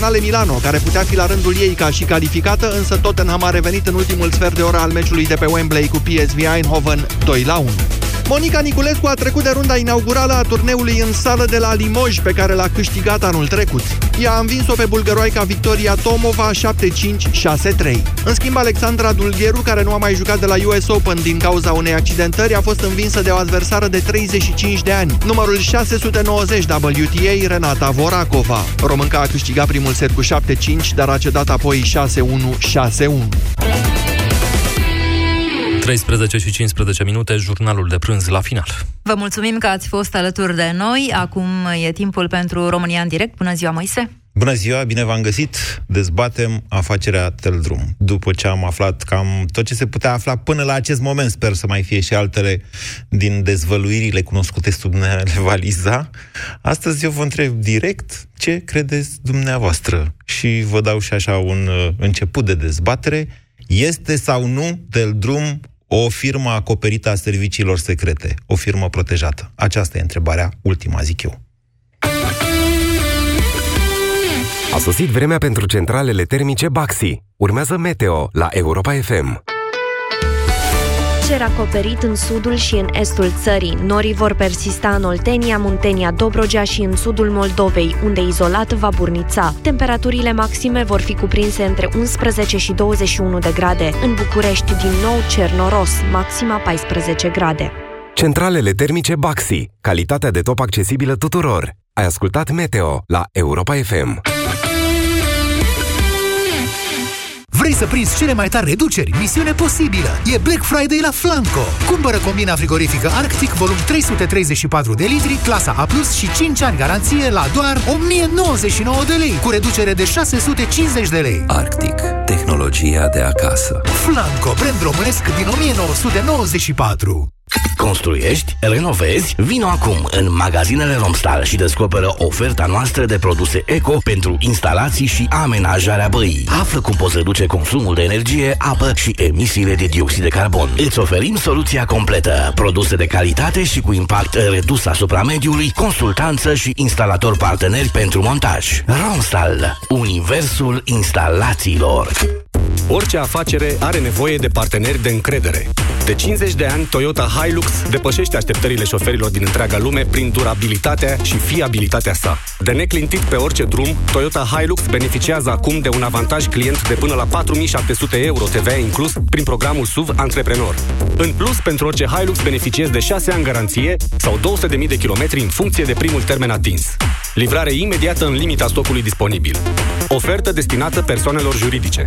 Internaționale Milano, care putea fi la rândul ei ca și calificată, însă Tottenham a revenit în ultimul sfert de oră al meciului de pe Wembley cu PSV Eindhoven 2-1. Monica Niculescu a trecut de runda inaugurală a turneului în sală de la Limoges, pe care l-a câștigat anul trecut. Ea a învins-o pe bulgăroaica Victoria Tomova 7-5-6-3. În schimb, Alexandra Dulgheru, care nu a mai jucat de la US Open din cauza unei accidentări, a fost învinsă de o adversară de 35 de ani, numărul 690 WTA, Renata Vorakova. Românca a câștigat primul set cu 7-5, dar a cedat apoi 6-1-6-1. 13 și 15 minute, jurnalul de prânz la final. Vă mulțumim că ați fost alături de noi. Acum e timpul pentru România în direct. Bună ziua, Moise! Bună ziua, bine v-am găsit! Dezbatem afacerea Teldrum. După ce am aflat cam tot ce se putea afla până la acest moment, sper să mai fie și altele din dezvăluirile cunoscute sub valiza, astăzi eu vă întreb direct ce credeți dumneavoastră. Și vă dau și așa un început de dezbatere. Este sau nu Teldrum o firmă acoperită a serviciilor secrete, o firmă protejată? Aceasta e întrebarea ultima, zic eu. A sosit vremea pentru centralele termice Baxi. Urmează Meteo la Europa FM. Cer acoperit în sudul și în estul țării. Norii vor persista în Oltenia, Muntenia, Dobrogea și în sudul Moldovei, unde izolat va burnița. Temperaturile maxime vor fi cuprinse între 11 și 21 de grade. În București, din nou, cer noros, maxima 14 grade. Centralele termice Baxi. Calitatea de top accesibilă tuturor. Ai ascultat Meteo la Europa FM. Vrei să prinzi cele mai tari reduceri? Misiune posibilă! E Black Friday la Flanco! Cumpără combina frigorifică Arctic, volum 334 de litri, clasa A+, și 5 ani garanție la doar 1099 de lei, cu reducere de 650 de lei. Arctic. Tehnologia de acasă. Flanco, brand românesc din 1994. Construiești? Renovezi? Vino acum în magazinele Romstal și descoperă oferta noastră de produse eco pentru instalații și amenajarea băii. Află cum poți reduce consumul de energie, apă și emisiile de dioxid de carbon. Îți oferim soluția completă. Produse de calitate și cu impact redus asupra mediului, consultanță și instalatori parteneri pentru montaj. Romstal. Universul instalațiilor. Orice afacere are nevoie de parteneri de încredere. De 50 de ani, Toyota Hilux depășește așteptările șoferilor din întreaga lume prin durabilitatea și fiabilitatea sa. De neclintit pe orice drum, Toyota Hilux beneficiază acum de un avantaj client de până la 4.700 € TVA inclus prin programul SUV Antreprenor. În plus, pentru orice Hilux beneficiezi de 6 ani garanție sau 200.000 de kilometri în funcție de primul termen atins. Livrare imediată în limita stocului disponibil. Ofertă destinată persoanelor juridice.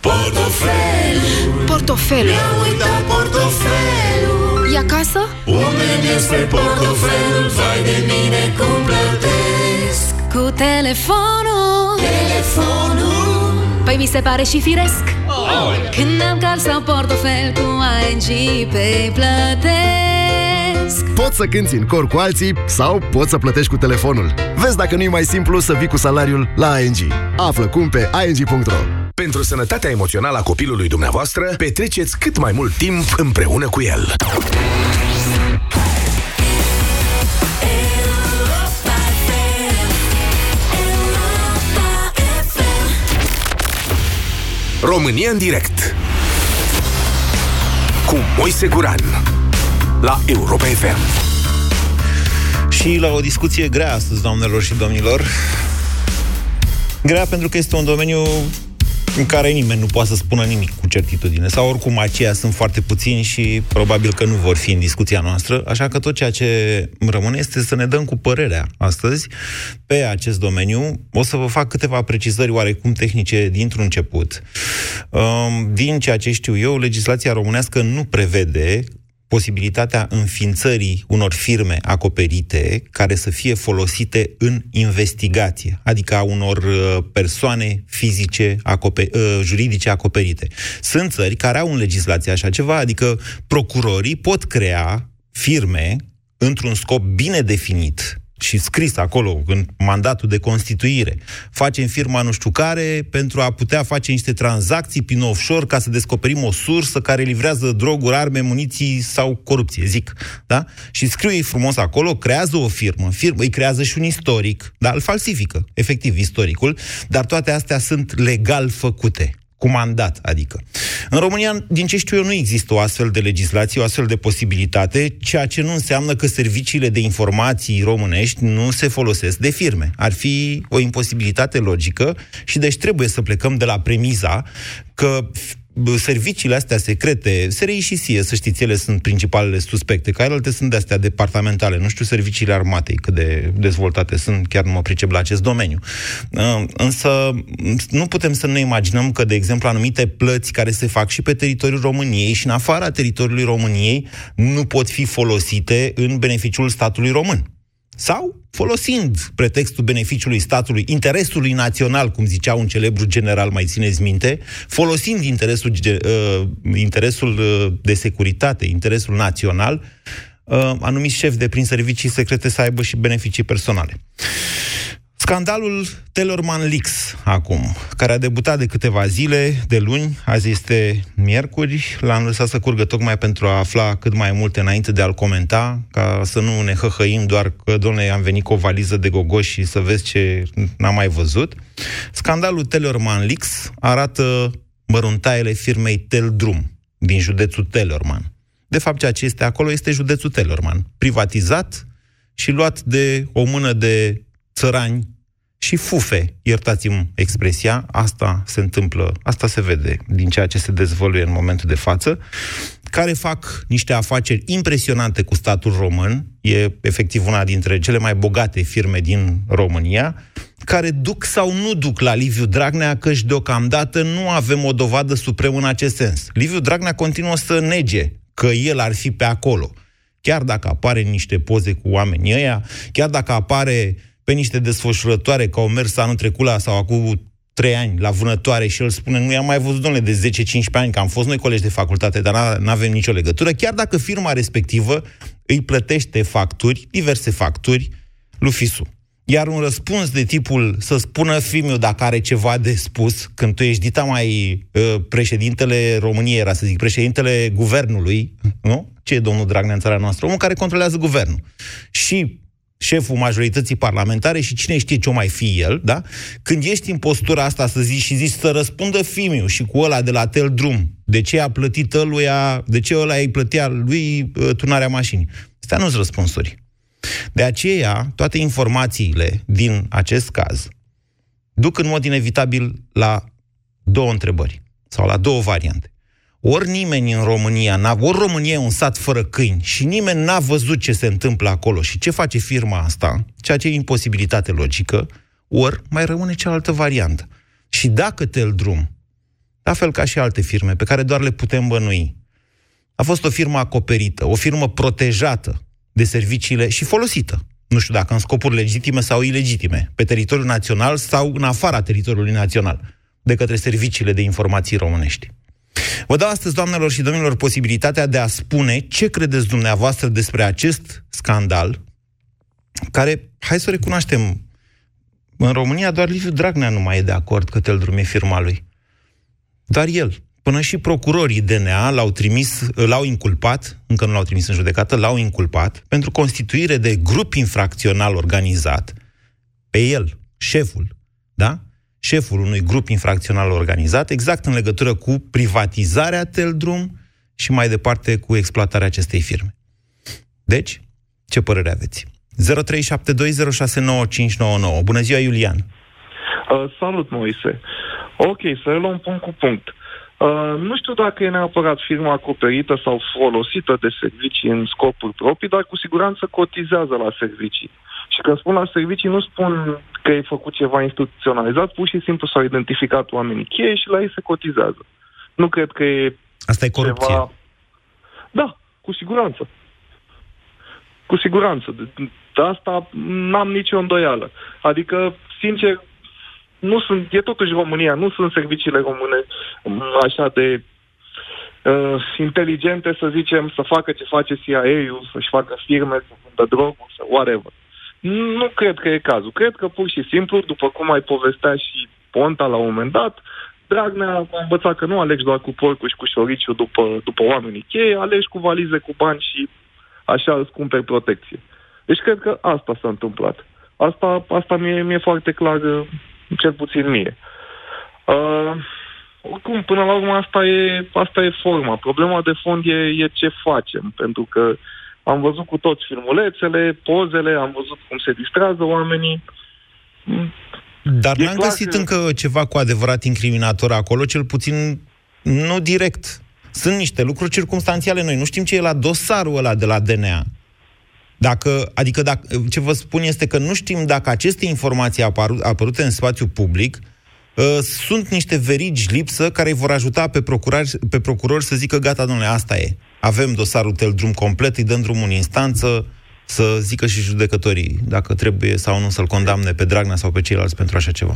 Portofelul. Mi-a uitat portofelul. E acasă? Unde este portofelul? Vai de mine cum plătesc cu telefonul. Păi mi se pare și firesc. Când am card sau portofel cu ING pe plătesc. Poți să cânti în cor cu alții sau poți să plătești cu telefonul. Vezi dacă nu e mai simplu să vii cu salariul la ANG. Află cum pe ang.ro. Pentru sănătatea emoțională a copilului dumneavoastră, petreceți cât mai mult timp împreună cu el. România în direct cu Moise Guran la Europa FM. Și la o discuție grea astăzi, doamnelor și domnilor. Grea pentru că este un domeniu în care nimeni nu poate să spună nimic cu certitudine. Sau oricum aceia sunt foarte puțini și probabil că nu vor fi în discuția noastră. Așa că tot ceea ce rămâne este să ne dăm cu părerea astăzi pe acest domeniu. O să vă fac câteva precizări oarecum tehnice dintr-un început. Din ceea ce știu eu, legislația românească nu prevede posibilitatea înființării unor firme acoperite care să fie folosite în investigație, adică a unor persoane fizice, juridice acoperite. Sunt țări care au în legislație așa ceva, adică procurorii pot crea firme într-un scop bine definit și scris acolo în mandatul de constituire. Facem firma nu știu care pentru a putea face niște tranzacții prin offshore ca să descoperim o sursă care livrează droguri, arme, muniții sau corupție, zic. Da? Și scriu ei frumos acolo, creează o firmă, îi creează și un istoric, da? Îl falsifică, efectiv, istoricul, dar toate astea sunt legal făcute. Cu mandat, adică. În România, din ce știu eu, nu există o astfel de legislație, o astfel de posibilitate, ceea ce nu înseamnă că serviciile de informații românești nu se folosesc de firme. Ar fi o imposibilitate logică și deci trebuie să plecăm de la premiza că serviciile astea secrete, SRI și SIE, să știți, ele sunt principalele suspecte, că alte sunt de-astea departamentale, nu știu serviciile armatei cât de dezvoltate sunt, chiar nu mă pricep la acest domeniu. Însă nu putem să ne imaginăm că, de exemplu, anumite plăți care se fac și pe teritoriul României și în afara teritoriului României nu pot fi folosite în beneficiul statului român. Sau folosind pretextul beneficiului statului, interesului național, cum zicea un celebru general, mai țineți minte, folosind interesul de securitate, interesul național, anumiți șefi de prin servicii secrete să aibă și beneficii personale. Scandalul Teleorman Leaks, acum, care a debutat de câteva zile, de luni, azi este miercuri, l-am lăsat să curgă tocmai pentru a afla cât mai multe înainte de a-l comenta, ca să nu ne hăhăim doar că, dom'le, am venit cu o valiză de gogoși și să vezi ce n-am mai văzut. Scandalul Teleorman Leaks arată măruntaiele firmei Teldrum din județul Teleorman. De fapt, ceea ce este acolo este județul Teleorman, privatizat și luat de o mână de țărani și fufe, iertați-mi expresia, asta se întâmplă, asta se vede din ceea ce se dezvăluie în momentul de față, care fac niște afaceri impresionante cu statul român, e efectiv una dintre cele mai bogate firme din România, care duc sau nu duc la Liviu Dragnea, căci deocamdată nu avem o dovadă supremă în acest sens. Liviu Dragnea continuă să nege că el ar fi pe acolo. Chiar dacă apare niște poze cu oamenii ăia, chiar dacă apare pe niște desfășurătoare, că au mers anul trecut sau acum 3 ani la vânătoare și el spune, nu i-am mai văzut, domnule, de 10-15 ani, că am fost noi colegi de facultate, dar n-avem nicio legătură, chiar dacă firma respectivă îi plătește facturi, diverse facturi, lui Fisu. Iar un răspuns de tipul să spună fimiu dacă are ceva de spus, când tu ești dita mai președintele României, era să zic, președintele guvernului, nu? Ce e domnul Dragnea în țara noastră? Omul care controlează guvernul. Și șeful majorității parlamentare și cine știe ce o mai fi el, da? Când ești în postura asta să zici și zici să răspundă fimiu și cu ăla de la Teldrum, de ce a plătit ăluia, de ce ăla îi plătea lui tunarea mașinii. Astea nu-s răspunsuri. De aceea, toate informațiile din acest caz duc în mod inevitabil la două întrebări sau la două variante. Ori nimeni în România, ori România e un sat fără câini și nimeni n-a văzut ce se întâmplă acolo și ce face firma asta, ceea ce e imposibilitate logică, ori mai rămâne cealaltă variantă. Și dacă Teldrum, la fel ca și alte firme pe care doar le putem bănui, a fost o firmă acoperită, o firmă protejată de serviciile și folosită, nu știu dacă în scopuri legitime sau ilegitime, pe teritoriul național sau în afara teritoriului național, de către serviciile de informații românești. Vă dau astăzi, doamnelor și domnilor, posibilitatea de a spune ce credeți dumneavoastră despre acest scandal, care, hai să o recunoaștem, în România doar Liviu Dragnea nu mai e de acord că Teldrum e firma lui. Dar el, până și procurorii DNA l-au inculpat, încă nu l-au trimis în judecată, l-au inculpat pentru constituire de grup infracțional organizat pe el, șeful, da? Șeful unui grup infracțional organizat, exact în legătură cu privatizarea Teldrum și mai departe cu exploatarea acestei firme. Deci, ce părere aveți? 0372069599. Bună ziua, Iulian! Salut, Moise! Ok, să luăm punct cu punct. Nu știu dacă e neapărat firma acoperită sau folosită de servicii în scopuri proprii, dar cu siguranță cotizează la servicii. Și când spun la servicii, nu spun că e făcut ceva instituționalizat, pur și simplu s-au identificat oamenii cheie și la ei se cotizează. Nu cred că e... Asta e corupție. Ceva... Da, Cu siguranță. Cu siguranță. De asta n-am nicio îndoială. Adică, sincer, nu sunt, e totuși România, nu sunt serviciile române așa de inteligente, să zicem, să facă ce face CIA-ul, să-și facă firme, să vândă droguri, să whatever. Nu cred că e cazul. Cred că pur și simplu, după cum mai povestea și Ponta la un moment dat, Dragnea a învățat că nu alegi doar cu porcul și cu șoriciu după oamenii cheie, alegi cu valize, cu bani și așa îți cumperi protecție. Deci cred că asta s-a întâmplat. Asta mi-e foarte clar, cel puțin mie. Oricum, până la urmă, asta e forma. Problema de fond e ce facem, pentru că am văzut cu toți filmulețele, pozele, am văzut cum se distrează oamenii. Dar n-am găsit încă ceva cu adevărat incriminator acolo, cel puțin nu direct. Sunt niște lucruri circumstanțiale, noi nu știm ce e la dosarul ăla de la DNA. Dacă, ce vă spun este că nu știm dacă aceste informații apărute în spațiu public sunt niște verigi lipsă care îi vor ajuta pe procurori să zică gata, domnule, asta e. Avem dosarul Teldrum complet, îi dăm drumul în instanță, să zică și judecătorii dacă trebuie sau nu să-l condamne pe Dragnea sau pe ceilalți pentru așa ceva.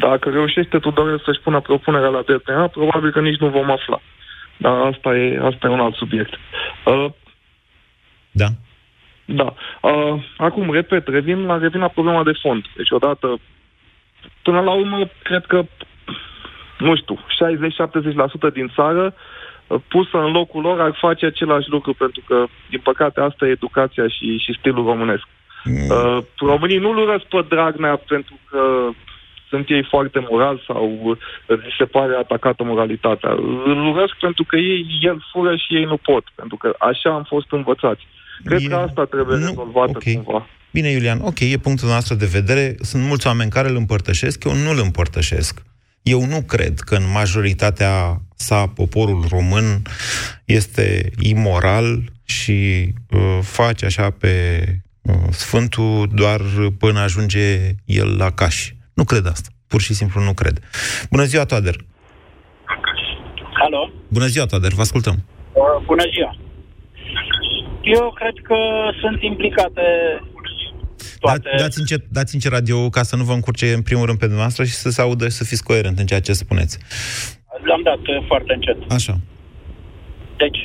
Dacă reușește Tudorel să-și pună propunerea la DNA, probabil că nici nu vom afla. Dar asta e un alt subiect. Da? Da. Acum, repet, revin la problema de fond. Deci, odată, până la urmă, cred că, nu știu, 60-70% din țară pusă în locul lor ar face același lucru, pentru că, din păcate, asta e educația și stilul românesc. Românii nu-l urăsc pe Dragnea pentru că sunt ei foarte morali sau se pare atacată moralitatea. Îl urăsc pentru că el fură și ei nu pot, pentru că așa am fost învățați. Cred că asta trebuie rezolvată cumva. Bine, Iulian, ok, e punctul nostru de vedere. Sunt mulți oameni care îl împărtășesc, eu nu îl împărtășesc. Eu nu cred că în majoritatea sa poporul român este imoral și face așa pe sfântul doar până ajunge el la caș. Nu cred asta. Pur și simplu nu cred. Bună ziua, Toader! Alo! Bună ziua, Toader! Vă ascultăm! Bună ziua! Eu cred că sunt implicate toate... Dați încet radio ca să nu vă încurce în primul rând pe dumneavoastră și să se audă și să fiți coerent în ceea ce spuneți. L-am dat foarte încet. Așa. Deci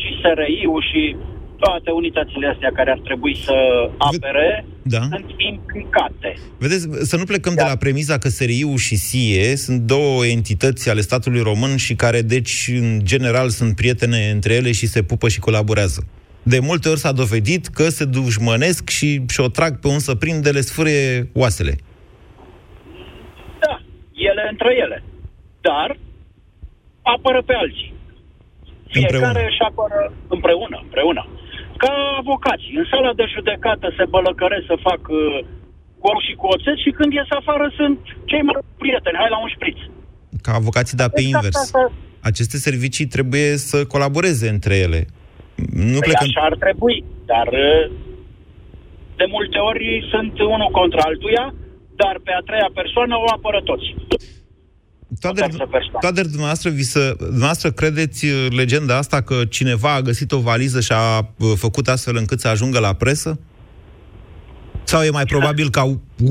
și SRI-ul și toate unitățile astea care ar trebui să apere sunt implicate. Vedeți, să nu plecăm de la premisa că SRI-ul și SIE sunt două entități ale statului român și care, deci, în general, sunt prietene între ele și se pupă și colaborează. De multe ori s-a dovedit că se dușmănesc și o trag pe un săprind de le sfârie oasele. Da, ele între ele. Dar apără pe alții. Fiecare își apără împreună. Ca avocații. În sala de judecată se bălăcăresc să fac gol și cu oțet și când ies afară sunt cei mai prieteni. Hai la un șpriț. Ca avocații, dar pe invers. Aceste servicii trebuie să colaboreze între ele. Așa ar trebui, dar de multe ori sunt unul contra altuia, dar pe a treia persoană o apără toți. Toader, dumneavoastră credeți legenda asta că cineva a găsit o valiză și a făcut astfel încât să ajungă la presă? Sau e mai probabil ca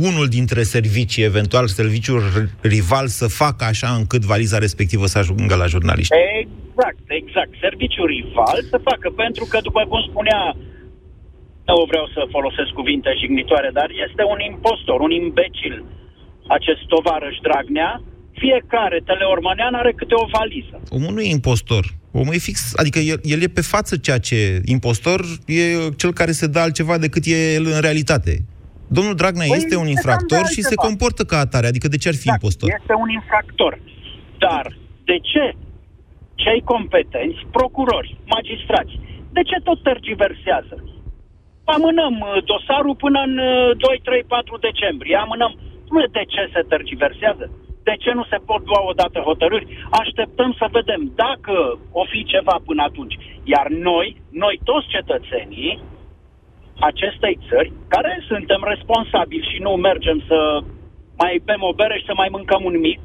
unul dintre servicii, eventual serviciul rival, să facă așa încât valiza respectivă să ajungă la jurnaliști? Exact. Serviciul rival să facă, pentru că, după cum spunea, nu vreau să folosesc cuvinte jignitoare, dar este un impostor, un imbecil, acest tovarăș Dragnea. Fiecare teleormanean are câte o valiză. Omul nu e impostor. Omul e fix, adică el e pe față ceea ce e. Impostor e cel care se dă altceva decât e el în realitate. Domnul Dragnea este un infractor și se comportă ca atare. Adică de ce ar fi impostor? Este un infractor. Dar de ce cei competenți, procurori, magistrați, de ce tot tergiversează? Amânăm dosarul până în 2, 3, 4 decembrie. Amânăm. Nu de ce se tergiversează. De ce nu se pot lua odată hotărâri? Așteptăm să vedem dacă o fi ceva până atunci. Iar noi toți cetățenii acestei țări, care suntem responsabili și nu mergem să mai bem o bere și să mai mâncăm un mic,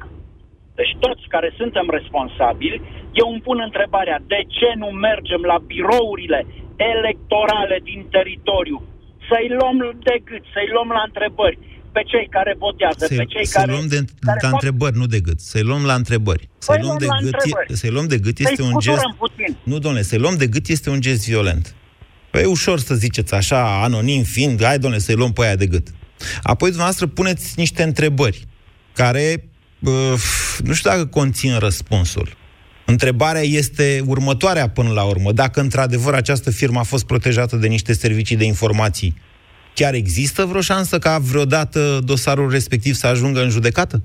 deci toți care suntem responsabili, Eu îmi pun întrebarea, de ce nu mergem la birourile electorale din teritoriu? Să-i luăm de gât, să-i luăm la întrebări pe cei care votează, pe cei care... Să-i luăm la întrebări, nu de gât. Să-i luăm la întrebări. Să-i luăm de gât este un gest... Nu, domnule, să-i luăm de gât este un gest violent. Păi ușor să ziceți așa, anonim fiind, hai, domnule, să-i luăm pe aia de gât. Apoi, dumneavoastră, puneți niște întrebări care, nu știu dacă conțin răspunsul. Întrebarea este următoarea până la urmă. Dacă într-adevăr această firmă a fost protejată de niște servicii de informații, chiar există vreo șansă ca vreodată dosarul respectiv să ajungă în judecată?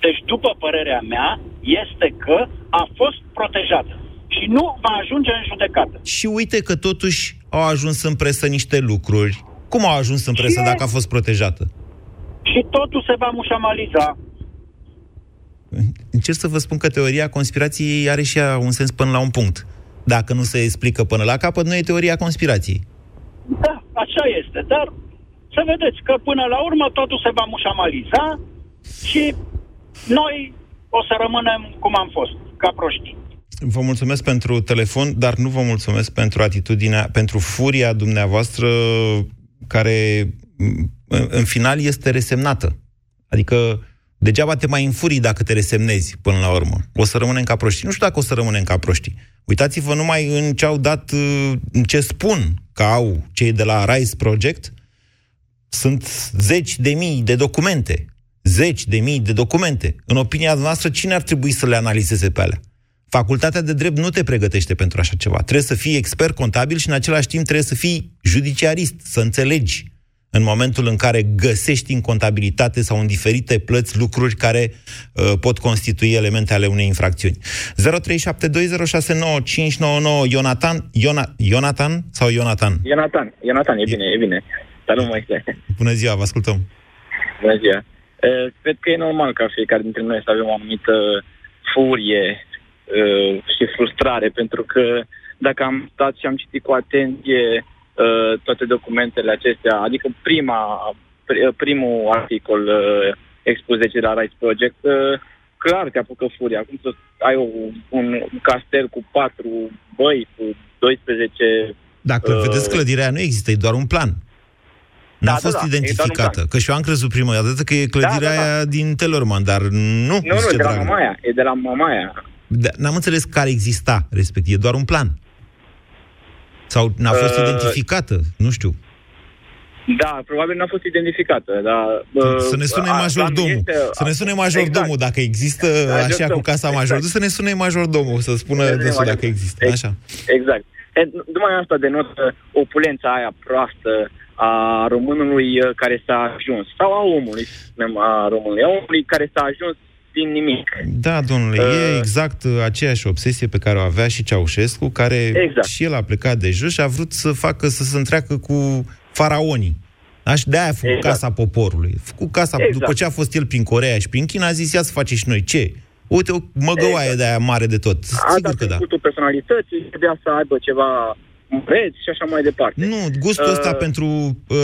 Deci, după părerea mea, este că a fost protejată și nu va ajunge în judecată. Și uite că totuși au ajuns în presă niște lucruri. Cum au ajuns în presă dacă a fost protejată? Și totul se va mușamaliza. Încerc să vă spun că teoria conspirației are și ea un sens până la un punct. Dacă nu se explică până la capăt, nu e teoria conspirației. Da, așa este, dar să vedeți că până la urmă totul se va mușamaliza și noi o să rămânem cum am fost, ca proștii. Vă mulțumesc pentru telefon, dar nu vă mulțumesc pentru atitudinea, pentru furia dumneavoastră care în final este resemnată. Adică degeaba te mai înfurii dacă te resemnezi până la urmă. O să rămânem ca proștii. Nu știu dacă o să rămânem ca proștii. Uitați-vă numai în ce au dat, în ce spun că au cei de la Rise Project. Sunt 10.000 de documente. 10.000 de documente. În opinia noastră, cine ar trebui să le analizeze pe alea? Facultatea de drept nu te pregătește pentru așa ceva. Trebuie să fii expert contabil și în același timp trebuie să fii judiciarist, să înțelegi în momentul în care găsești în contabilitate sau în diferite plăți lucruri care pot constitui elemente ale unei infracțiuni. 0372069599. Ionatan? Ionatan, e bine. Salut, Moise. Bună ziua, vă ascultăm. Bună ziua. Cred că e normal ca fiecare dintre noi să avem o anumită furie și frustrare, pentru că dacă am stat și am citit cu atenție toate documentele acestea, adică primul articol expus de la Rise Project, clar te apucă furia. Cum să ai un castel cu 4 băi, cu 12... Dacă vedeți, clădirea nu există, e doar un plan. N-a fost identificată. Că și eu am crezut prima dată că e clădirea aia din Teleorman, dar nu. Nu, e de la Mamaia. E de la Mamaia. N-am înțeles care exista, respectiv. E doar un plan. Sau n-a fost identificată, nu știu. Da, probabil n-a fost identificată, dar... să ne sune majordomul. Să ne sune majordomul, exact. Dacă există așa cu casa majordomului, exact. Să ne sune majordomul, să spună desul dacă există. Așa. Exact. Numai asta denotă opulența aia proastă a românului care s-a ajuns. Sau a omului, care s-a ajuns din nimic. Da, domnule, e exact aceeași obsesie pe care o avea și Ceaușescu, care și el a plecat de jos și a vrut să facă, să se întreacă cu faraonii. Da? Și de-aia a făcut Casa Poporului. După ce a fost el prin Coreea și prin China, a zis, ia să facem și noi ce? Uite, o măgăoaie de-aia mare de tot. Sigur că da. Cultul personalității, de-aia să aibă ceva preț și așa mai departe. Nu, gustul ăsta pentru,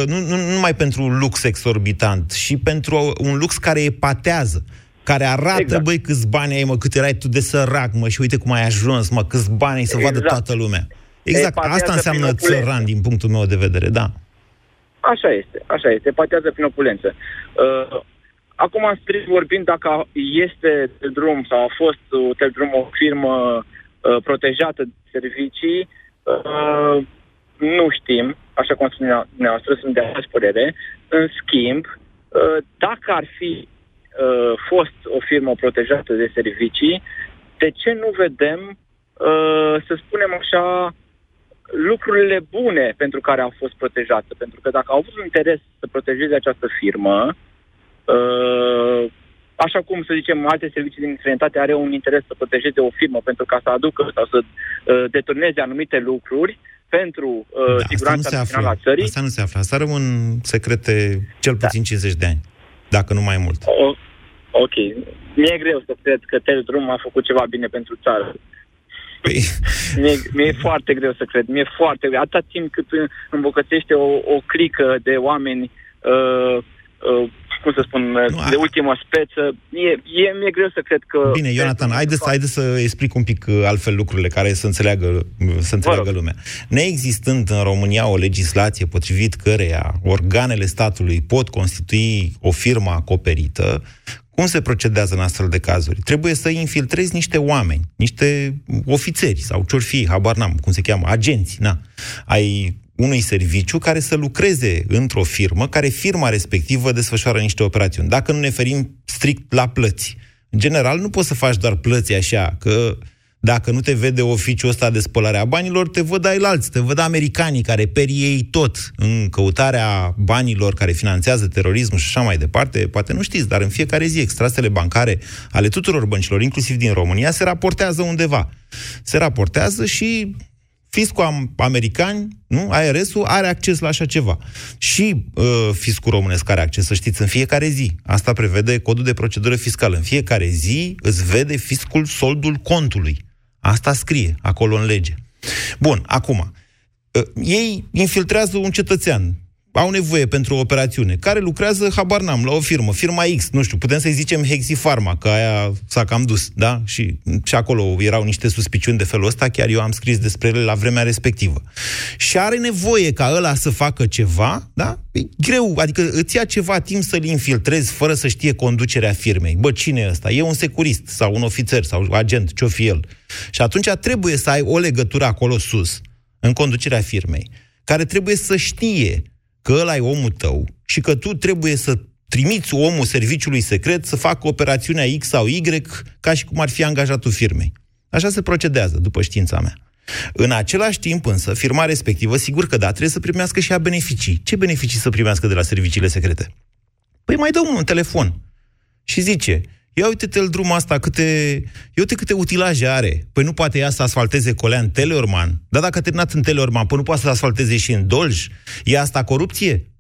nu numai pentru lux exorbitant, și pentru un lux care epatează, care arată, băi, câți bani ai, mă, cât erai tu de sărac, mă, și uite cum ai ajuns, mă, câți bani ai, să vadă toată lumea. Exact, asta înseamnă țăran, din punctul meu de vedere, da. Așa este, patează prin opulență. Acum, strict vorbind, dacă este Teldrum sau a fost Teldrum o firmă protejată de servicii, nu știm, așa cum spunea dumneavoastră, sunt de aceeași părere. În schimb, dacă ar fi fost o firmă protejată de servicii, de ce nu vedem, să spunem așa, lucrurile bune pentru care au fost protejate? Pentru că dacă au avut un interes să protejeze această firmă, așa cum, să zicem, alte servicii din străinătate are un interes să protejeze o firmă pentru ca să aducă sau să deturneze anumite lucruri pentru siguranța națională a țării. Asta nu se află. Asta rămân secrete cel puțin 50 de ani. Dacă nu mai mult. Ok. Mi-e greu să cred că Teldrum a făcut ceva bine pentru țară. Păi... mi-e foarte greu să cred. Mi-e foarte greu. Atât timp cât îmbogățește o clică de oameni cum să spun, de ultima speță. Mi-e greu să cred că... Bine, Ionatan, haideți să explic un pic altfel lucrurile care să înțeleagă lumea. Neexistând în România o legislație potrivit căreia organele statului pot constitui o firmă acoperită, cum se procedează în astfel de cazuri? Trebuie să infiltrezi niște oameni, niște ofițeri sau ciorfii, habar n-am, cum se cheamă, agenți, ai unui serviciu care să lucreze într-o firmă, care firma respectivă desfășoară niște operațiuni. Dacă nu ne ferim strict la plăți. În general, nu poți să faci doar plăți așa, că dacă nu te vede oficiul ăsta de spălare a banilor, te văd ailalți, te văd americanii care perie ei tot în căutarea banilor care finanțează terorismul și așa mai departe. Poate nu știți, dar în fiecare zi extrasele bancare ale tuturor băncilor, inclusiv din România, se raportează undeva. Se raportează și... fiscul american, nu? ARS-ul are acces la așa ceva. Și fiscul românesc are acces, să știți, în fiecare zi. Asta prevede codul de procedură fiscală. În fiecare zi îți vede fiscul soldul contului. Asta scrie acolo în lege. Bun, acum, ei infiltrează un cetățean. Au nevoie pentru o operațiune, care lucrează, habar n-am, la o firmă, firma X, nu știu, putem să-i zicem Hexi Pharma, că aia s-a cam dus, da? Și acolo erau niște suspiciuni de felul ăsta, chiar eu am scris despre ele la vremea respectivă. Și are nevoie ca ăla să facă ceva, da? E greu, adică îți ia ceva timp să-l infiltrezi fără să știe conducerea firmei. Bă, cine e ăsta? E un securist sau un ofițer sau agent, ce-o fi el. Și atunci trebuie să ai o legătură acolo sus, în conducerea firmei, care trebuie să știe că ăla e omul tău și că tu trebuie să trimiți omul serviciului secret să facă operațiunea X sau Y ca și cum ar fi angajatul firmei. Așa se procedează, după știința mea. În același timp, însă, firma respectivă, sigur că da, trebuie să primească și ea beneficii. Ce beneficii să primească de la serviciile secrete? Păi mai dă un telefon și zice... ia uite-te drumul asta, câte utilaje are. Păi nu poate ea să asfalteze colea în Teleorman. Dar dacă a terminat în Teleorman, păi nu poate să asfalteze și în Dolj. E asta corupție?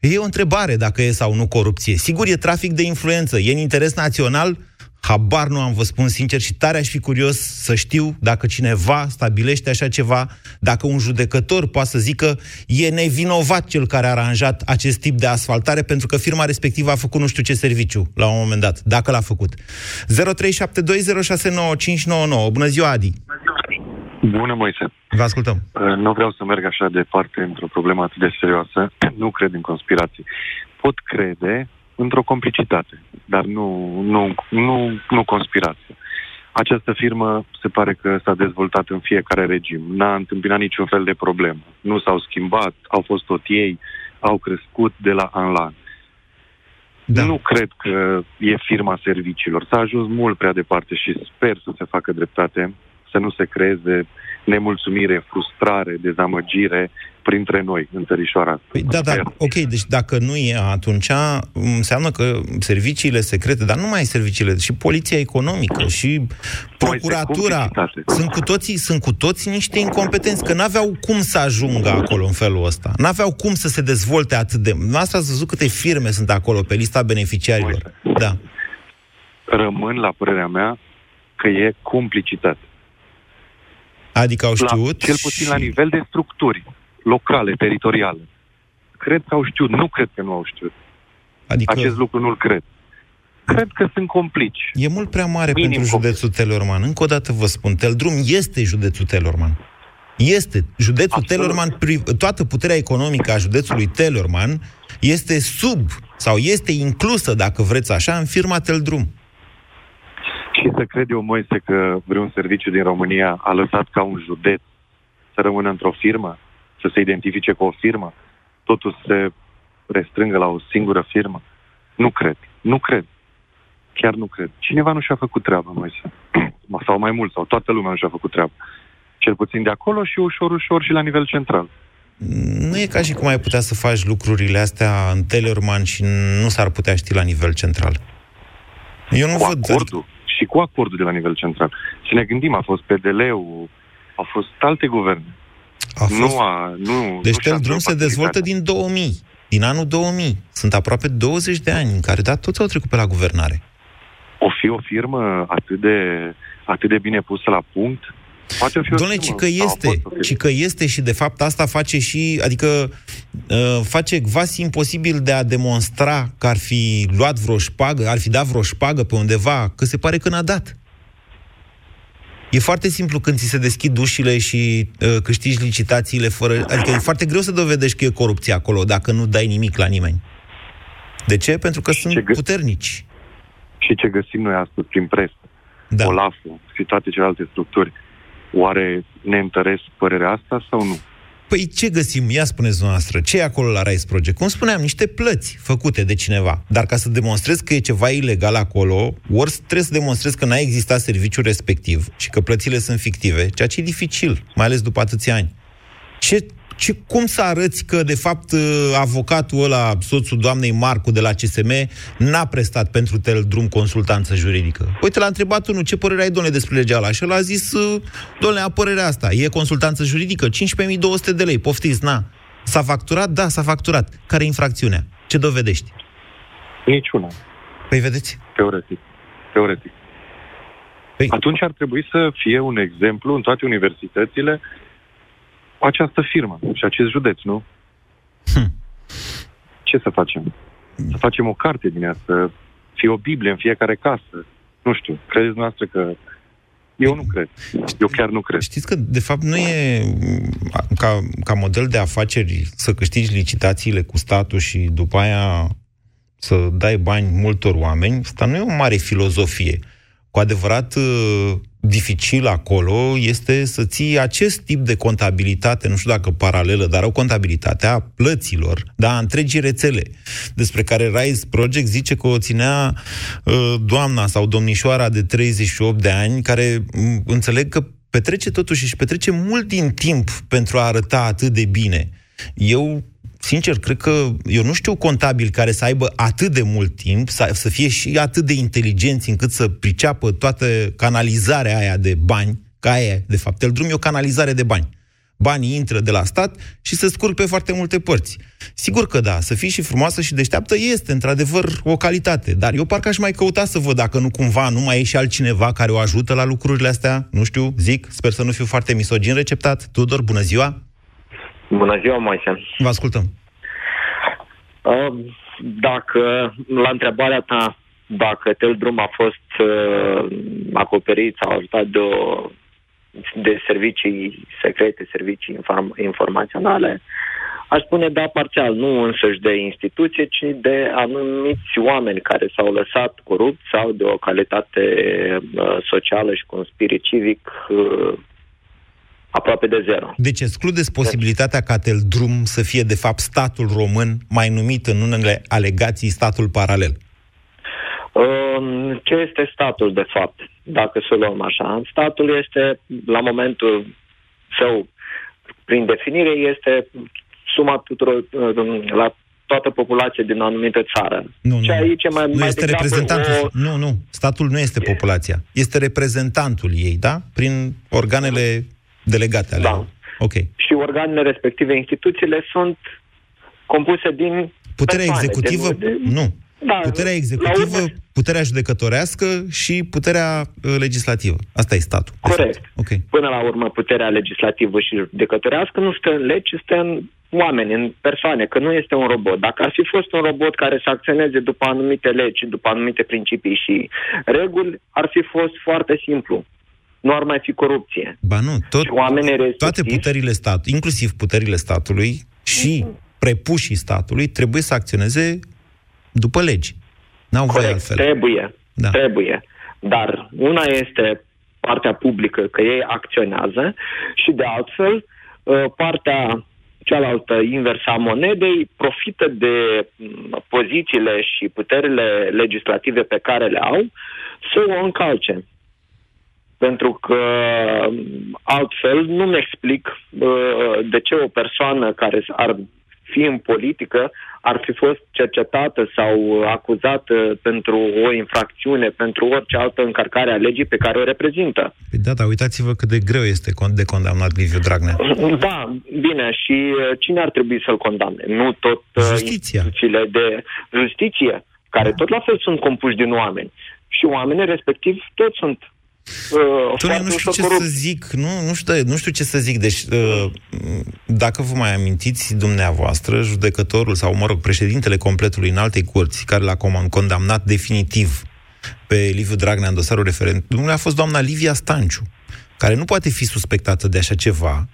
E o întrebare dacă e sau nu corupție. Sigur, e trafic de influență. E în interes național? Habar nu am, vă spun sincer, și tare aș fi curios să știu dacă cineva stabilește așa ceva, dacă un judecător poate să zică e nevinovat cel care a aranjat acest tip de asfaltare pentru că firma respectivă a făcut nu știu ce serviciu la un moment dat, dacă l-a făcut. 0372069599. Bună ziua, Adi! Bună, Moise! Vă ascultăm! Nu vreau să merg așa departe într-o problemă atât de serioasă. Nu cred în conspirații. Pot crede într-o complicitate, dar nu conspirație. Această firmă se pare că s-a dezvoltat în fiecare regim, n-a întâmpinat niciun fel de problemă, nu s-au schimbat, au fost tot ei, au crescut de la an la an. Da. Nu cred că e firma serviciilor, s-a ajuns mult prea departe și sper să se facă dreptate, să nu se creeze nemulțumire, frustrare, dezamăgire printre noi, în țărișoara asta. Păi, da, dar, ok, deci dacă nu e atunci, înseamnă că serviciile secrete, dar nu mai serviciile, și poliția economică, și procuratura, sunt cu toții niște incompetenți, că n-aveau cum să ajungă acolo în felul ăsta. N-aveau cum să se dezvolte atât de... Noastră ați văzut câte firme sunt acolo pe lista beneficiarilor. Da. Rămân la părerea mea că e complicitate. Adică au știut... Cel puțin și... la nivel de structuri locale, teritoriale. Cred că au știut, nu cred că nu au știut. Adică... acest lucru nu-l cred. Cred că sunt complici. E mult prea mare pentru județul Teleorman. Încă o dată vă spun, Teldrum este județul Teleorman. Este. Județul Teleorman, toată puterea economică a județului Teleorman este sub, sau este inclusă, dacă vreți așa, în firma Teldrum. Și să cred eu, Moise, că vreun serviciu din România a lăsat ca un județ să rămână într-o firmă, să se identifice cu o firmă, totul se restrângă la o singură firmă? Nu cred. Chiar nu cred. Cineva nu și-a făcut treaba, Moise. Sau mai mult, sau toată lumea nu și-a făcut treaba. Cel puțin de acolo și ușor, ușor și la nivel central. Nu e ca și cum ai putea să faci lucrurile astea în Teleorman și nu s-ar putea ști la nivel central. Eu nu văd... și cu acordul de la nivel central. Și ne gândim, a fost PDL-ul, au fost alte guverne. Deci Teldrum se dezvoltă din 2000, din anul 2000. Sunt aproape 20 de ani în care, da, toți au trecut pe la guvernare. O fi o firmă atât de bine pusă la punct, Doamne, ci că este și de fapt asta face și, adică face quasi imposibil de a demonstra că ar fi luat vreo șpagă, ar fi dat vreo șpagă pe undeva, că se pare că n-a dat. E foarte simplu când ți se deschid ușile și câștigi licitațiile fără... Adică e foarte greu să dovedești că e corupție acolo dacă nu dai nimic la nimeni. De ce? Pentru că sunt puternici. Și ce găsim noi astăzi prin presă, da. OLAF-ul și toate celelalte structuri, oare ne întăresc părerea asta sau nu? Păi ce găsim? Ia spuneți dumneavoastră, ce e acolo la Rise Project? Cum spuneam, niște plăți făcute de cineva. Dar ca să demonstrezi că e ceva ilegal acolo, ori trebuie să demonstrezi că n-a existat serviciul respectiv și că plățile sunt fictive, ceea ce e dificil, mai ales după atâția ani. Cum să arăți că, de fapt, avocatul ăla, soțul doamnei Marcu de la CSM, n-a prestat pentru Teldrum consultanță juridică? Uite, l-a întrebat unul, ce părere ai, domnule, despre legea ala? Și el a zis, domnule, am părerea asta, e consultanță juridică, 15.200 de lei, poftiți, na. S-a facturat? Da, s-a facturat. Care e infracțiunea? Ce dovedești? Niciuna. Păi vedeți? Teoretic. Păi... Atunci ar trebui să fie un exemplu în toate universitățile această firmă și acest județ, nu? Ce să facem? Să facem o carte din ea, să fie o Biblie în fiecare casă. Nu știu, credeți noastră că... Eu nu cred. Eu chiar nu cred. Știți că, de fapt, nu e ca model de afaceri să câștigi licitațiile cu statul și după aia să dai bani multor oameni. Asta nu e o mare filozofie. Cu adevărat... dificil acolo este să ții acest tip de contabilitate, nu știu dacă paralelă, dar o contabilitate a plăților, dar a întregii rețele, despre care Rise Project zice că o ținea doamna sau domnișoara de 38 de ani, care înțeleg că petrece totuși și petrece mult din timp pentru a arăta atât de bine. Eu, sincer, cred că eu nu știu contabil care să aibă atât de mult timp, să fie și atât de inteligenți încât să priceapă toată canalizarea aia de bani, că aia e, de fapt, Teldrum e o canalizare de bani. Banii intră de la stat și se scurg pe foarte multe părți. Sigur că da, să fii și frumoasă și deșteaptă este, într-adevăr, o calitate. Dar eu parcă aș mai căuta să văd dacă nu cumva nu mai e și altcineva care o ajută la lucrurile astea. Nu știu, zic, sper să nu fiu foarte misogin receptat. Tudor, bună ziua! Bună ziua, Moise. Vă ascultăm. Dacă, la întrebarea ta, dacă Teldrum a fost acoperit sau ajutat de servicii secrete, servicii informaționale, aș spune da, parțial, nu însăși de instituție, ci de anumiți oameni care s-au lăsat corupți sau de o calitate socială și cu un spirit civic aproape de zero. Deci excludeți posibilitatea ca Teldrum să fie, de fapt, statul român, mai numit în unele alegații statul paralel? Ce este statul, de fapt, dacă să o luăm așa? Statul este, la momentul său, prin definire, este suma tuturor, la toată populația din o anumită țară. Nu, statul nu este populația. Este reprezentantul ei, da? Prin organele delegate ale lor. Okay. Și organele respective, instituțiile, sunt compuse din puterea persoane, executivă, nu. Da, puterea executivă, puterea judecătorească și puterea legislativă. Asta e statul. Corect. Okay. Până la urmă, puterea legislativă și judecătorească nu stă în legi, ci stă în oameni, în persoane, că nu este un robot. Dacă ar fi fost un robot care să acționeze după anumite legi, după anumite principii și reguli, ar fi fost foarte simplu. Nu ar mai fi corupție. Ba nu, toate puterile statului, inclusiv puterile statului și prepușii statului, trebuie să acționeze după legi. N-au voie altfel. Trebuie. Dar una este partea publică, că ei acționează, și de altfel, partea cealaltă, inversa a monedei, profită de pozițiile și puterile legislative pe care le au să o încalce. Pentru că altfel nu-mi explic de ce o persoană care ar fi în politică ar fi fost cercetată sau acuzată pentru o infracțiune, pentru orice altă încărcare a legii pe care o reprezintă. Da, dar uitați-vă cât de greu este de condamnat Liviu Dragnea. Da, bine, și cine ar trebui să-l condamne? Nu tot instituțiile de justiție, care tot la fel sunt compuși din oameni. Și oamenii respectiv toți sunt Nu știu ce să zic, nu știu ce să zic. Deci, dacă vă mai amintiți dumneavoastră, judecătorul sau, mă rog, președintele completului Înaltei Curți, care l-a condamnat definitiv pe Liviu Dragnea în dosarul referendumului, a fost doamna Livia Stanciu, care nu poate fi suspectată de așa ceva.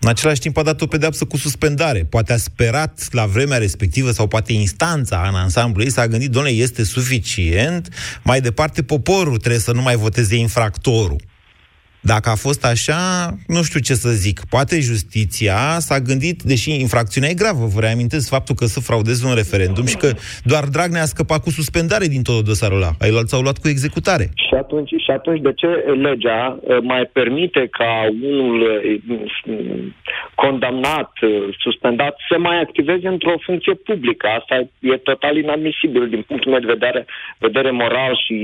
În același timp a dat o pedeapsă cu suspendare. Poate a sperat la vremea respectivă sau poate instanța în ansamblu ei s-a gândit, dom'le, este suficient, mai departe poporul trebuie să nu mai voteze infractorul. Dacă a fost așa, nu știu ce să zic. Poate justiția s-a gândit, deși infracțiunea e gravă, vă reamintesc faptul că să fraudezi un referendum și că doar Dragnea a scăpat cu suspendare din tot dosarul ăla. Ai s-au luat cu executare. Și atunci de ce legea mai permite ca unul condamnat, suspendat, să mai activeze într-o funcție publică? Asta e total inadmisibil din punctul meu de vedere moral și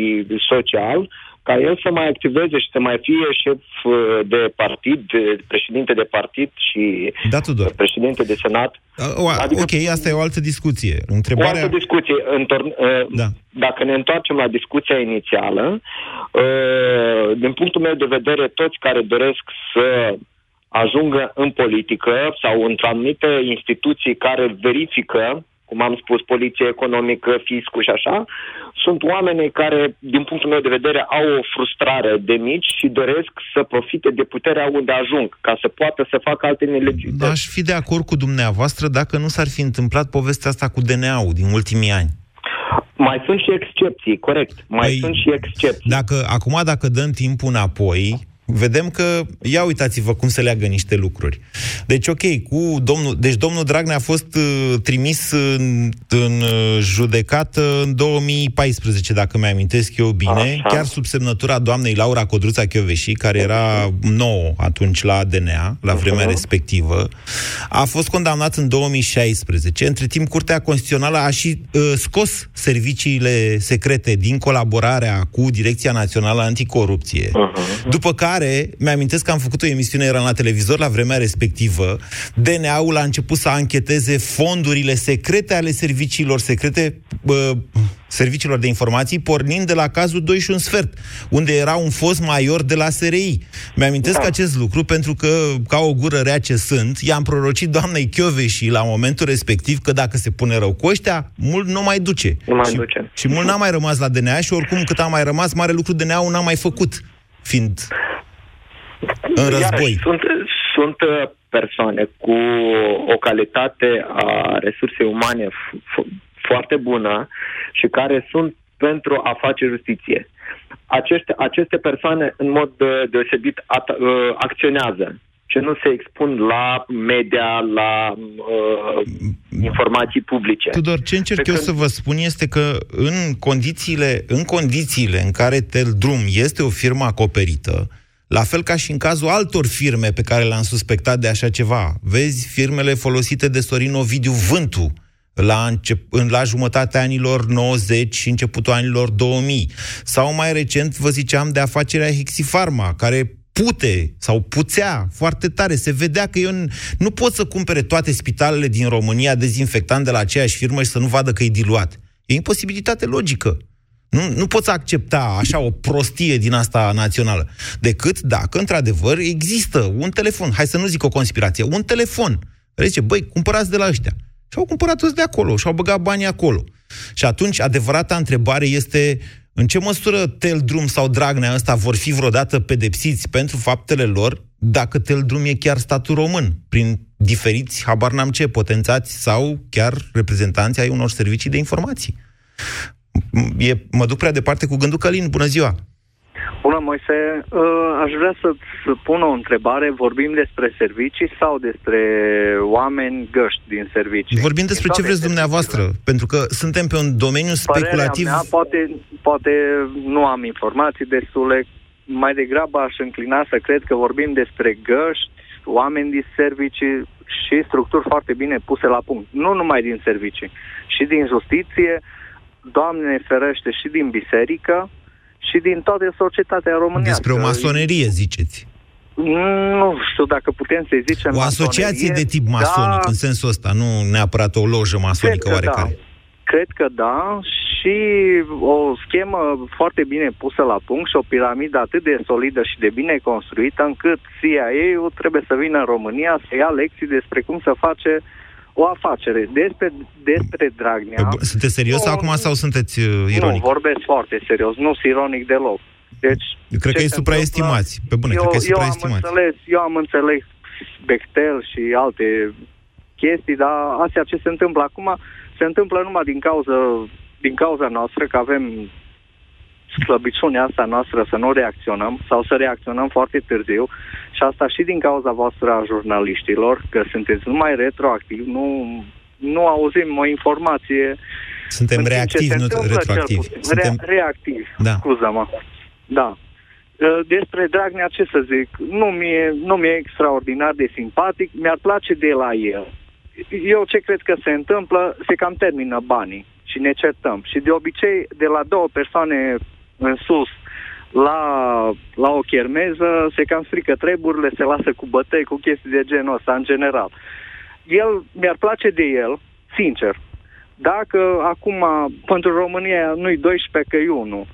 social, ca el să mai activeze și să mai fie șef de partid, președinte de partid și președinte de senat. Adică, ok, asta e o altă discuție. Întrebarea... O altă discuție. Dacă ne întoarcem la discuția inițială, din punctul meu de vedere, toți care doresc să ajungă în politică sau într-anumite instituții care verifică, cum am spus, poliție economică, fiscul și așa, sunt oamenii care, din punctul meu de vedere, au o frustrare de mici și doresc să profite de puterea unde ajung, ca să poată să facă alte nelegități. Aș fi de acord cu dumneavoastră dacă nu s-ar fi întâmplat povestea asta cu DNA-ul din ultimii ani. Mai sunt și excepții, corect. Sunt și excepții. Dacă dăm timpul înapoi... Vedem că, ia uitați-vă cum se leagă niște lucruri. Deci, ok, domnul Dragnea a fost trimis în judecată în 2014, dacă mi-amintesc eu bine, chiar sub semnătura doamnei Laura Codruța Chioveși, care era nouă atunci la DNA, la vremea respectivă. A fost condamnat în 2016. Între timp, Curtea Constituțională a și scos serviciile secrete din colaborarea cu Direcția Națională Anticorupție. După care mi-amintesc că am făcut o emisiune, era la televizor la vremea respectivă, DNA-ul a început să ancheteze fondurile secrete ale serviciilor secrete, serviciilor de informații, pornind de la cazul 2 și un sfert, unde era un fost maior de la SRI. Mi-amintesc acest lucru pentru că, ca o gură rea ce sunt, i-am prorocit doamnei Chioveși la momentul respectiv că dacă se pune rău cu ăștia, mult nu mai duce. Și mult n-a mai rămas la DNA și oricum cât a mai rămas, mare lucru DNA-ul n-a mai făcut, fiind în război. Sunt persoane cu o calitate a resursei umane foarte bună și care sunt pentru a face justiție. Aceste persoane în mod deosebit acționează, ce nu se expun la media, la informații publice. Tudor, ce încerc eu să vă spun este că în condițiile în care Teldrum este o firmă acoperită, la fel ca și în cazul altor firme pe care le-am suspectat de așa ceva. Vezi firmele folosite de Sorin Ovidiu Vântu la jumătatea anilor 90 și începutul anilor 2000. Sau mai recent, vă ziceam, de afacerea Hexi Pharma, care puțea foarte tare. Se vedea că eu nu pot să cumpere toate spitalele din România dezinfectant de la aceeași firmă și să nu vadă că e diluat. E imposibilitate logică. Nu poți accepta așa o prostie din asta națională, decât dacă, într-adevăr, există un telefon, hai să nu zic o conspirație, un telefon. Zice, băi, cumpărați de la ăștia. Și-au cumpărat toți de acolo, și-au băgat banii acolo. Și atunci, adevărata întrebare este, în ce măsură Teldrum sau Dragnea ăsta vor fi vreodată pedepsiți pentru faptele lor, dacă Teldrum e chiar statul român, prin diferiți, habar n-am ce, potențați sau chiar reprezentanții ai unor servicii de informații. Mă duc prea departe cu gândul. Călin, bună ziua! Bună, Moise! Aș vrea să-ți pun o întrebare. Vorbim despre servicii sau despre oameni găști din servicii? Vorbim despre ce vreți dumneavoastră, pentru că suntem pe un domeniu speculativ. Părerea mea, poate nu am informații destule. Mai degrabă aș înclina să cred că vorbim despre găști, oameni din servicii și structuri foarte bine puse la punct. Nu numai din servicii, și din justiție, Doamne ferește, și din biserică și din toată societatea românească. Despre o masonerie, ziceți? Nu știu dacă putem să-i zicem o asociație de tip masonic, da, în sensul ăsta, nu neapărat o lojă masonică oarecare. Da. Cred că da, și o schemă foarte bine pusă la punct și o piramidă atât de solidă și de bine construită încât CIA-ul trebuie să vină în România să ia lecții despre cum să face o afacere. Despre Dragnea... Sunteți serios acum sau sunteți ironic? Nu, vorbesc foarte serios, nu sunt ironic deloc. Deci, cred că e supraestimați, pe bune, cred că e supraestimați. Eu am înțeles Bechtel și alte chestii, dar astea ce se întâmplă acum... Se întâmplă numai din cauza noastră, că avem slăbiciunea asta noastră să nu reacționăm sau să reacționăm foarte târziu și asta și din cauza voastră a jurnaliștilor, că sunteți numai retroactivi, nu auzim o informație. Suntem reactivi, nu retroactivi. Reactivi, da. Scuza-mă. Da. Despre Dragnea, ce să zic, nu mi-e extraordinar de simpatic, mi-ar place de la el. Eu ce cred că se întâmplă, se cam termină banii și ne certăm. Și de obicei, de la două persoane în sus la o chermeză, se cam strică treburile, se lasă cu bătăi, cu chestii de genul ăsta, în general. Mi-ar place de el, sincer. Dacă acum, pentru România, nu-i 12, că e 1,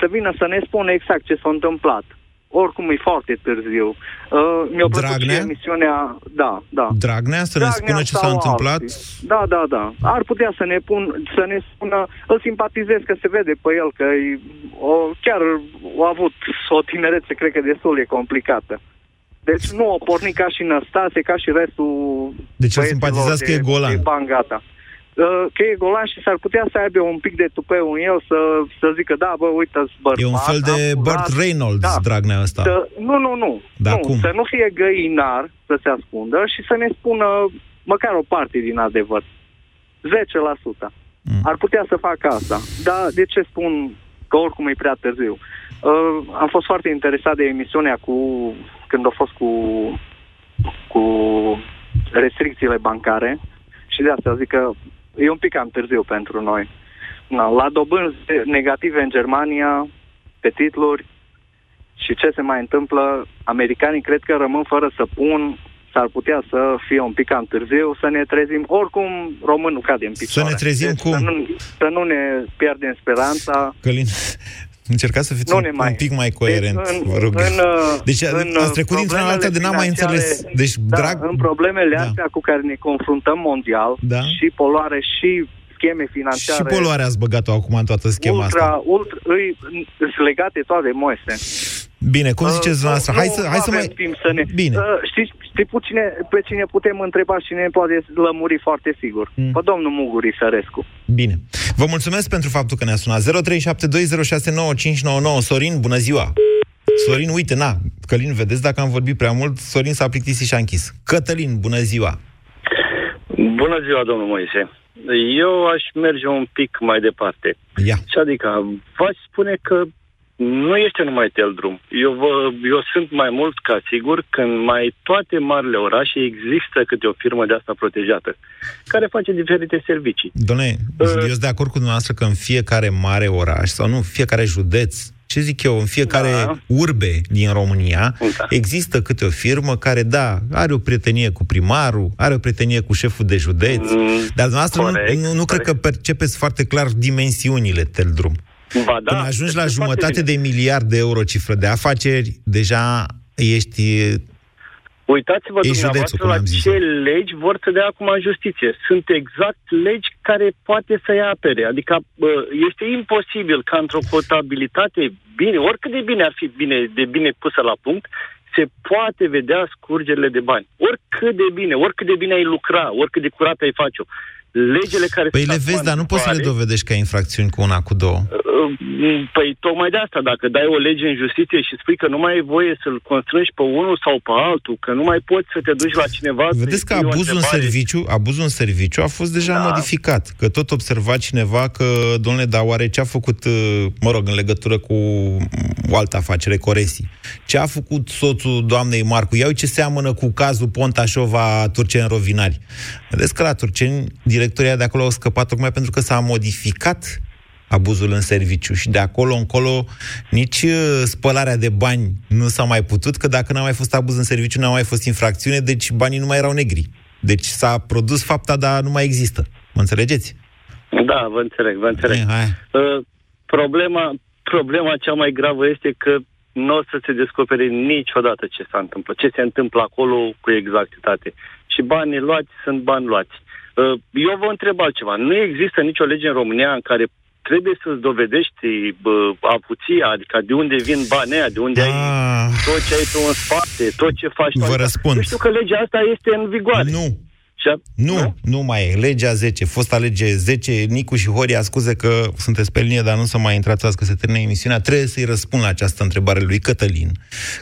să vină să ne spună exact ce s-a întâmplat. Oricum e foarte târziu. Mi-a plăcut și emisiunea... Da. Dragnea să ne spună ce s-a întâmplat? Alții. Da. Ar putea să ne spună... Îl simpatizez că se vede pe el că chiar a avut o tinerețe, cred că destul de complicată. Deci nu o porni ca și Năstase, ca și restul... Deci îl simpatizați că e golan. Că e golan și s-ar putea să aibă un pic de tupeu în el să zică, da, bă, uite-ți bărbat. E un fel de Burt Reynolds, da. Dragnea ăsta. Nu. Da, nu. Să nu fie găinar, să se ascundă și să ne spună măcar o parte din adevăr. 10%. Ar putea să facă asta. Dar de ce spun că oricum e prea târziu? Am fost foarte interesat de emisiunea când a fost cu restricțiile bancare și de asta zic că e un pic cam târziu pentru noi. La dobânzi negative în Germania, pe titluri, și ce se mai întâmplă, americanii cred că rămân fără să pun, s-ar putea să fie un pic cam târziu, să ne trezim, oricum românul cade în picioare. Să ne trezim deci cum? Să nu ne pierdem speranța. Călin, încercați să fiți un pic mai coerent, deci, vă rog. Deci ați trecut dintr-una la alta de n-am mai înțeles. Deci, în problemele astea cu care ne confruntăm mondial, și poluare, și scheme financiare... Și poluarea ați băgat-o acum în toată schema asta. Sunt legate toate, Moise. Bine, cum ziceți dumneavoastră? Bine. Pe cine putem întreba și ne poate lămuri foarte sigur. Pe domnul Muguri Sărescu. Bine. Vă mulțumesc pentru faptul că ne-a sunat. 0372069599. Sorin, bună ziua! Sorin, uite, Călin, vedeți, dacă am vorbit prea mult, Sorin s-a plictisit și a închis. Cătălin, bună ziua! Bună ziua, domnul Moise! Eu aș merge un pic mai departe. Și adică, v-aș spune că nu este numai Teldrum. Eu sunt mai mult ca sigur că în mai toate marile orașe există câte o firmă de asta protejată, care face diferite servicii. Doamne, eu sunt de acord cu dumneavoastră că în fiecare mare oraș, sau nu, fiecare județ, ce zic eu, în fiecare urbe din România, există câte o firmă care, are o prietenie cu primarul, are o prietenie cu șeful de județ, dar dumneavoastră nu cred că percepeți foarte clar dimensiunile Teldrum. Când ajungi la jumătate de miliard de euro cifră de afaceri, deja ești... Uitați-vă dumneavoastră la ce legi vor să dea acum în justiție. Sunt exact legi care poate să-i apere. Adică este imposibil ca într-o potabilitate bine, oricât de bine ar fi de bine pusă la punct, se poate vedea scurgerile de bani. Oricât de bine ai lucra, oricât de curat ai face-o. Legele care le vezi, dar nu poți să le dovedești ca infracțiuni cu una, cu două. Păi tocmai de asta, dacă dai o lege în justiție și spui că nu mai ai voie să-l constrângi pe unul sau pe altul, că nu mai poți să te duci la cineva... Vedeți că abuzul în serviciu a fost deja modificat, că tot observa cineva că, domnule, dar oare ce a făcut, în legătură cu o altă afacere, Coresi? Ce a făcut soțul doamnei Marcu? Ia uite ce seamănă cu cazul Pontașova-Turceni Rovinari. Vedeți că la Turceni, directoria de acolo au scăpat tocmai pentru că s-a modificat abuzul în serviciu și de acolo încolo nici spălarea de bani nu s-a mai putut, că dacă n-a mai fost abuz în serviciu, n-a mai fost infracțiune, deci banii nu mai erau negri. Deci s-a produs fapta, dar nu mai există. Mă înțelegeți? Da, vă înțeleg, vă înțeleg. Problema cea mai gravă este că nu o să se descopere niciodată ce se întâmplă, ce se întâmplă acolo cu exactitate. Și banii luați sunt bani luați. Eu vă întreb altceva. Nu există nicio lege în România în care trebuie să-ți dovedești avuția, adică de unde vin banii aia, de unde ai tot ce ai tu în spate, tot ce faci. Vă răspund. Eu știu că legea asta este în vigoare. Nu. Nu mai e. Legea 10, fosta lege 10, Nicu și Horia, scuze că sunteți pe linie, dar nu să mai intrați azi, că se termină emisiunea. Trebuie să-i răspund la această întrebare lui Cătălin,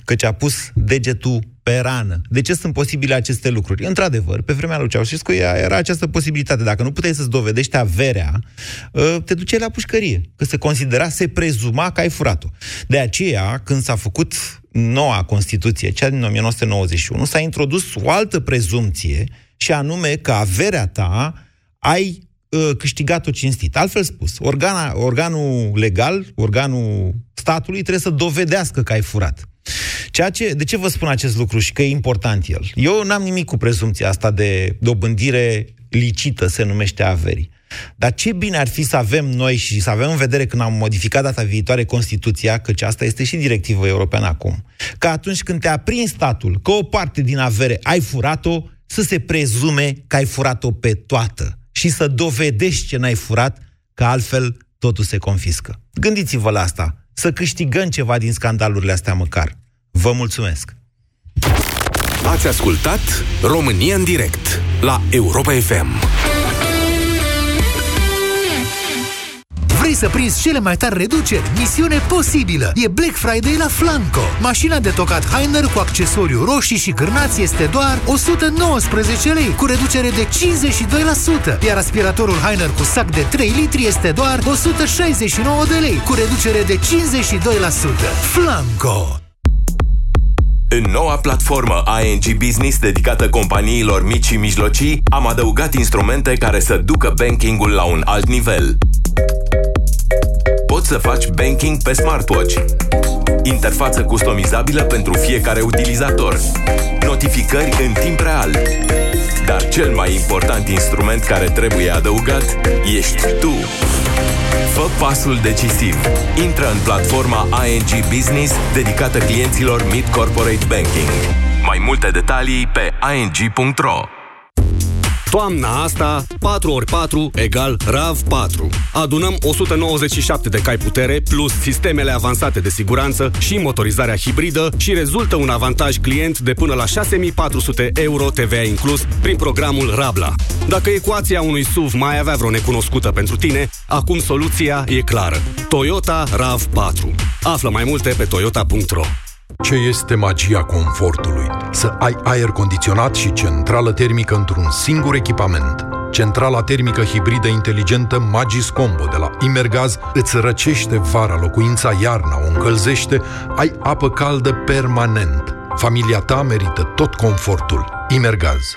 căci a pus degetul pe rană. De ce sunt posibile aceste lucruri? Într-adevăr, pe vremea lui Ceaușescu era această posibilitate. Dacă nu puteai să-ți dovedești averea, te duceai la pușcărie, că se considera, se prezuma că ai furat-o. De aceea, când s-a făcut noua Constituție, cea din 1991, s-a introdus o altă prezumție, și anume că averea ta ai câștigat-o cinstit. Altfel spus, organul legal, organul statului trebuie să dovedească că ai furat. De ce vă spun acest lucru și că e important el? Eu n-am nimic cu prezumția asta de dobândire licită, se numește averii. Dar ce bine ar fi să avem noi și să avem în vedere când am modificat data viitoare Constituția, căci asta este și directivă europeană acum, că atunci când te-a prins statul că o parte din avere ai furat-o, să se prezume că ai furat-o pe toată și să dovedești ce n-ai furat, că altfel totul se confiscă. Gândiți-vă la asta, să câștigăm ceva din scandalurile astea măcar. Vă mulțumesc! Ați ascultat România în direct la Europa FM. Vrei să prinzi cele mai tari reduceri? Misiune posibilă! E Black Friday la Flanco! Mașina de tocat Hainer cu accesoriu roșii și cârnați este doar 119 lei, cu reducere de 52%, iar aspiratorul Hainer cu sac de 3 litri este doar 169 de lei, cu reducere de 52%. Flanco! În noua platformă ANG Business dedicată companiilor mici și mijlocii, am adăugat instrumente care să ducă banking-ul la un alt nivel. Poți să faci banking pe smartwatch, interfață customizabilă pentru fiecare utilizator, notificări în timp real. Dar cel mai important instrument care trebuie adăugat ești tu. Fă pasul decisiv. Intră în platforma ING Business dedicată clienților Mid Corporate Banking. Mai multe detalii pe ing.ro. Toamna asta, 4x4 = RAV4. Adunăm 197 de cai putere plus sistemele avansate de siguranță și motorizarea hibridă și rezultă un avantaj client de până la 6.400 euro TVA inclus prin programul Rabla. Dacă ecuația unui SUV mai avea vreo necunoscută pentru tine, acum soluția e clară. Toyota RAV4. Află mai multe pe toyota.ro. Ce este magia confortului? Să ai aer condiționat și centrală termică într-un singur echipament. Centrala termică hibridă inteligentă Magis Combo de la Imergaz îți răcește vara locuința, iarna o încălzește, ai apă caldă permanent. Familia ta merită tot confortul. Imergaz.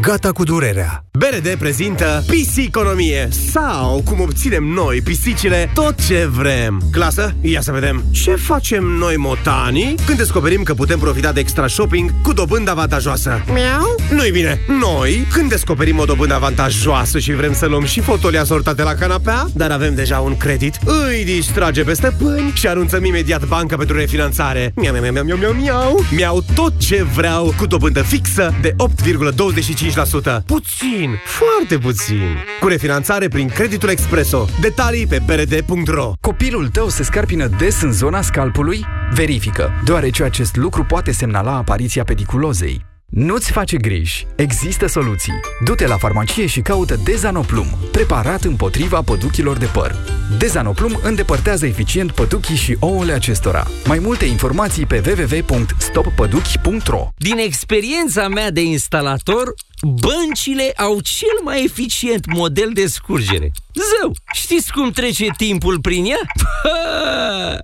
Gata cu durerea. BRD prezintă Pisiconomie sau cum obținem noi pisicile tot ce vrem. Clasă, ia să vedem ce facem noi motanii când descoperim că putem profita de extra shopping cu dobândă avantajoasă. Miau? Nu-i bine. Noi când descoperim o dobândă avantajoasă și vrem să luăm și fotolii asortate la canapea, dar avem deja un credit, îi distrage pe stăpâni și arunțăm imediat banca pentru refinanțare. Miau, miau, miau, miau, miau, miau. Miau tot ce vreau cu dobândă fixă de 8,25%. Puțin, foarte puțin. Cu refinanțare prin creditul Expresso. Detalii pe brd.ro. Copilul tău se scarpină des în zona scalpului? Verifică, deoarece acest lucru poate semnala apariția pediculozei. Nu-ți face griji, există soluții. Du-te la farmacie și caută Dezanoplum, preparat împotriva păduchilor de păr. Dezanoplum îndepărtează eficient păduchii și ouăle acestora. Mai multe informații pe www.stoppăduchi.ro. Din experiența mea de instalator, băncile au cel mai eficient model de scurgere. Zău, știți cum trece timpul prin ea?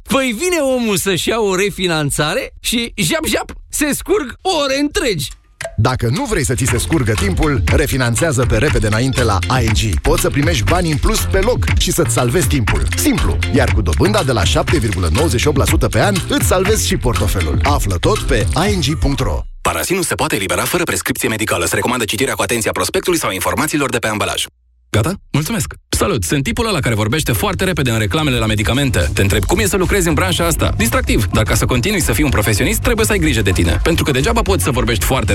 Păi vine omul să-și ia o refinanțare și jap-jap, se scurg ore întregi. Dacă nu vrei să ți se scurgă timpul, refinanțează pe repede înainte la ING. Poți să primești bani în plus pe loc și să-ți salvezi timpul. Simplu. Iar cu dobânda de la 7,98% pe an, îți salvezi și portofelul. Află tot pe ing.ro. Parasinul se poate elibera fără prescripție medicală. Se recomandă citirea cu atenția prospectului sau informațiilor de pe ambalaj. Gata? Mulțumesc! Salut! Sunt tipul ăla care vorbește foarte repede în reclamele la medicamente. Te întreb cum e să lucrezi în branșa asta. Distractiv, dar ca să continui să fii un profesionist, trebuie să ai grijă de tine. Pentru că degeaba poți să vorbești foarte repede